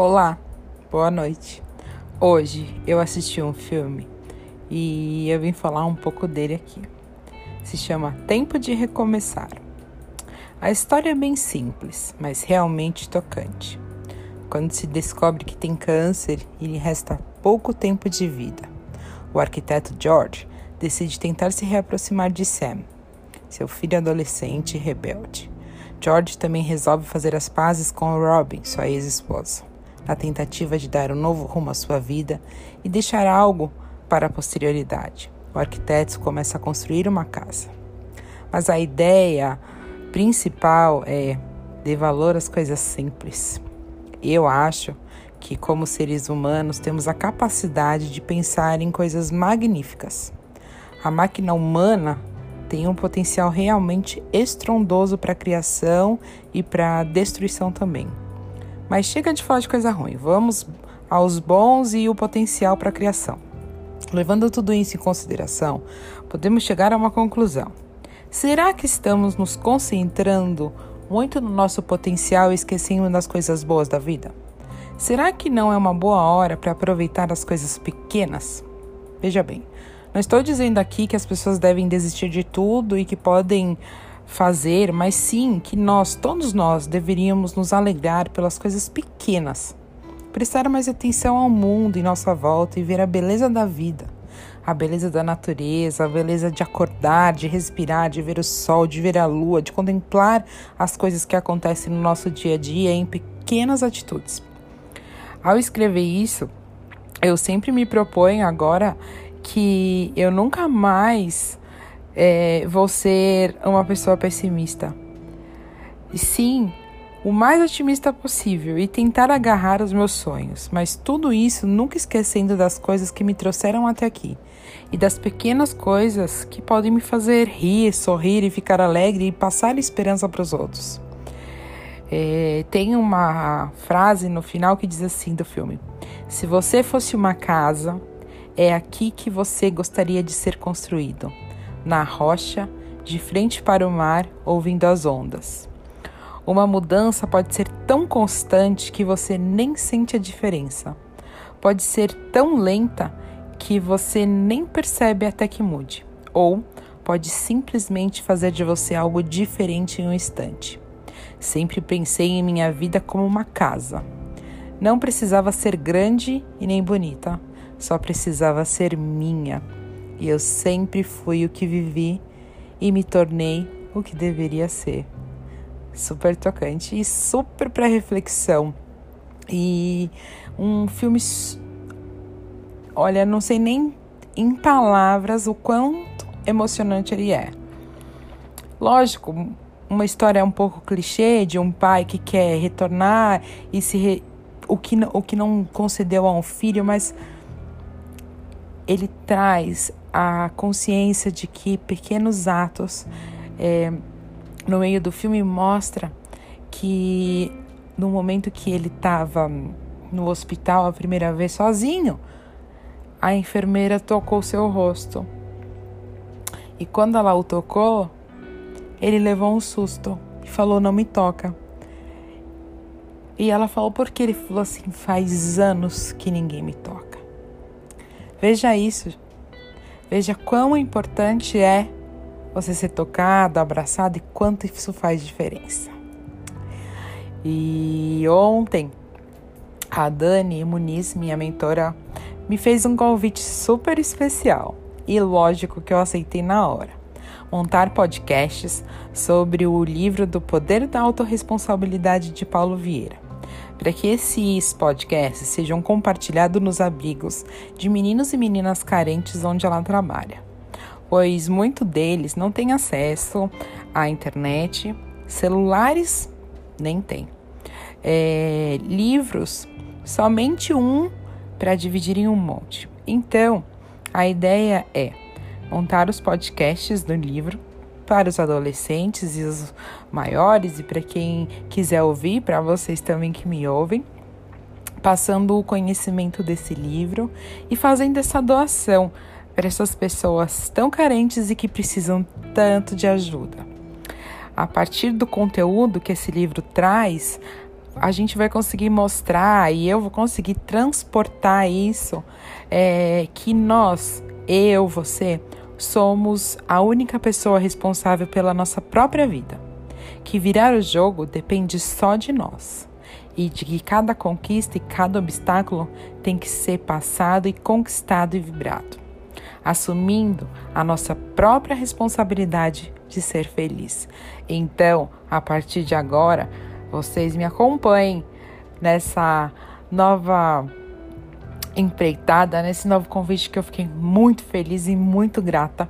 Olá, boa noite. Hoje eu assisti um filme e eu vim falar um pouco dele aqui. Se chama Tempo de Recomeçar. A história é bem simples, mas realmente tocante. Quando se descobre que tem câncer e lhe resta pouco tempo de vida, o arquiteto George decide tentar se reaproximar de Sam, seu filho adolescente e rebelde. George também resolve fazer as pazes com Robin, sua ex-esposa, na tentativa de dar um novo rumo à sua vida e deixar algo para a posterioridade. O arquiteto começa a construir uma casa. Mas a ideia principal é dê valor às coisas simples. Eu acho que, como seres humanos, temos a capacidade de pensar em coisas magníficas. A máquina humana tem um potencial realmente estrondoso para a criação e para a destruição também. Mas chega de falar de coisa ruim, vamos aos bons e o potencial para a criação. Levando tudo isso em consideração, podemos chegar a uma conclusão. Será que estamos nos concentrando muito no nosso potencial e esquecendo das coisas boas da vida? Será que não é uma boa hora para aproveitar as coisas pequenas? Veja bem, não estou dizendo aqui que as pessoas devem desistir de tudo e que podem fazer, mas sim que nós, todos nós, deveríamos nos alegrar pelas coisas pequenas, prestar mais atenção ao mundo em nossa volta e ver a beleza da vida, a beleza da natureza, a beleza de acordar, de respirar, de ver o sol, de ver a lua, de contemplar as coisas que acontecem no nosso dia a dia em pequenas atitudes. Ao escrever isso, eu sempre me proponho agora que eu nunca mais vou ser uma pessoa pessimista. E sim, o mais otimista possível e tentar agarrar os meus sonhos, mas tudo isso nunca esquecendo das coisas que me trouxeram até aqui e das pequenas coisas que podem me fazer rir, sorrir e ficar alegre e passar esperança para os outros. Tem uma frase no final que diz assim do filme: se você fosse uma casa, é aqui que você gostaria de ser construído. Na rocha, de frente para o mar, ouvindo as ondas. Uma mudança pode ser tão constante que você nem sente a diferença. Pode ser tão lenta que você nem percebe até que mude. Ou pode simplesmente fazer de você algo diferente em um instante. Sempre pensei em minha vida como uma casa. Não precisava ser grande e nem bonita. Só precisava ser minha. E eu sempre fui o que vivi e me tornei o que deveria ser. Super tocante e super para reflexão. E um filme, olha, não sei nem em palavras o quanto emocionante ele é. Lógico, uma história um pouco clichê de um pai que quer retornar e o que não concedeu a um filho, mas ele traz a consciência de que pequenos atos no meio do filme mostra que no momento que ele estava no hospital a primeira vez sozinho, a enfermeira tocou seu rosto. E quando ela o tocou, ele levou um susto e falou: não me toca. E ela falou: por quê? Ele falou assim: faz anos que ninguém me toca. Veja isso. Veja quão importante é você ser tocado, abraçado e quanto isso faz diferença. E ontem, a Dani Muniz, minha mentora, me fez um convite super especial. E lógico que eu aceitei na hora. Montar podcasts sobre o livro do Poder da Autorresponsabilidade de Paulo Vieira, para que esses podcasts sejam compartilhados nos abrigos de meninos e meninas carentes onde ela trabalha, pois muito deles não tem acesso à internet, celulares nem tem, livros, somente um para dividir em um monte. Então, a ideia é montar os podcasts do livro para os adolescentes e os maiores e para quem quiser ouvir, para vocês também que me ouvem, passando o conhecimento desse livro e fazendo essa doação para essas pessoas tão carentes e que precisam tanto de ajuda. A partir do conteúdo que esse livro traz, a gente vai conseguir mostrar e eu vou conseguir transportar isso, que nós, eu, você, somos a única pessoa responsável pela nossa própria vida, que virar o jogo depende só de nós e de que cada conquista e cada obstáculo tem que ser passado e conquistado e vibrado, assumindo a nossa própria responsabilidade de ser feliz. Então, a partir de agora, vocês me acompanhem nessa nova empreitada, nesse novo convite que eu fiquei muito feliz e muito grata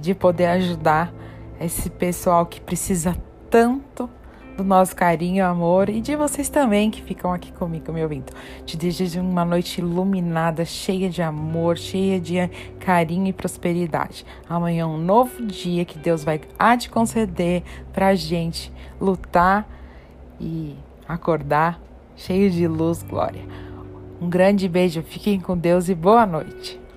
de poder ajudar esse pessoal que precisa tanto do nosso carinho, amor, e de vocês também que ficam aqui comigo, me ouvindo. Te desejo uma noite iluminada, cheia de amor, cheia de carinho e prosperidade. Amanhã é um novo dia que Deus vai te conceder pra gente lutar e acordar cheio de luz, glória. Um grande beijo, fiquem com Deus e boa noite.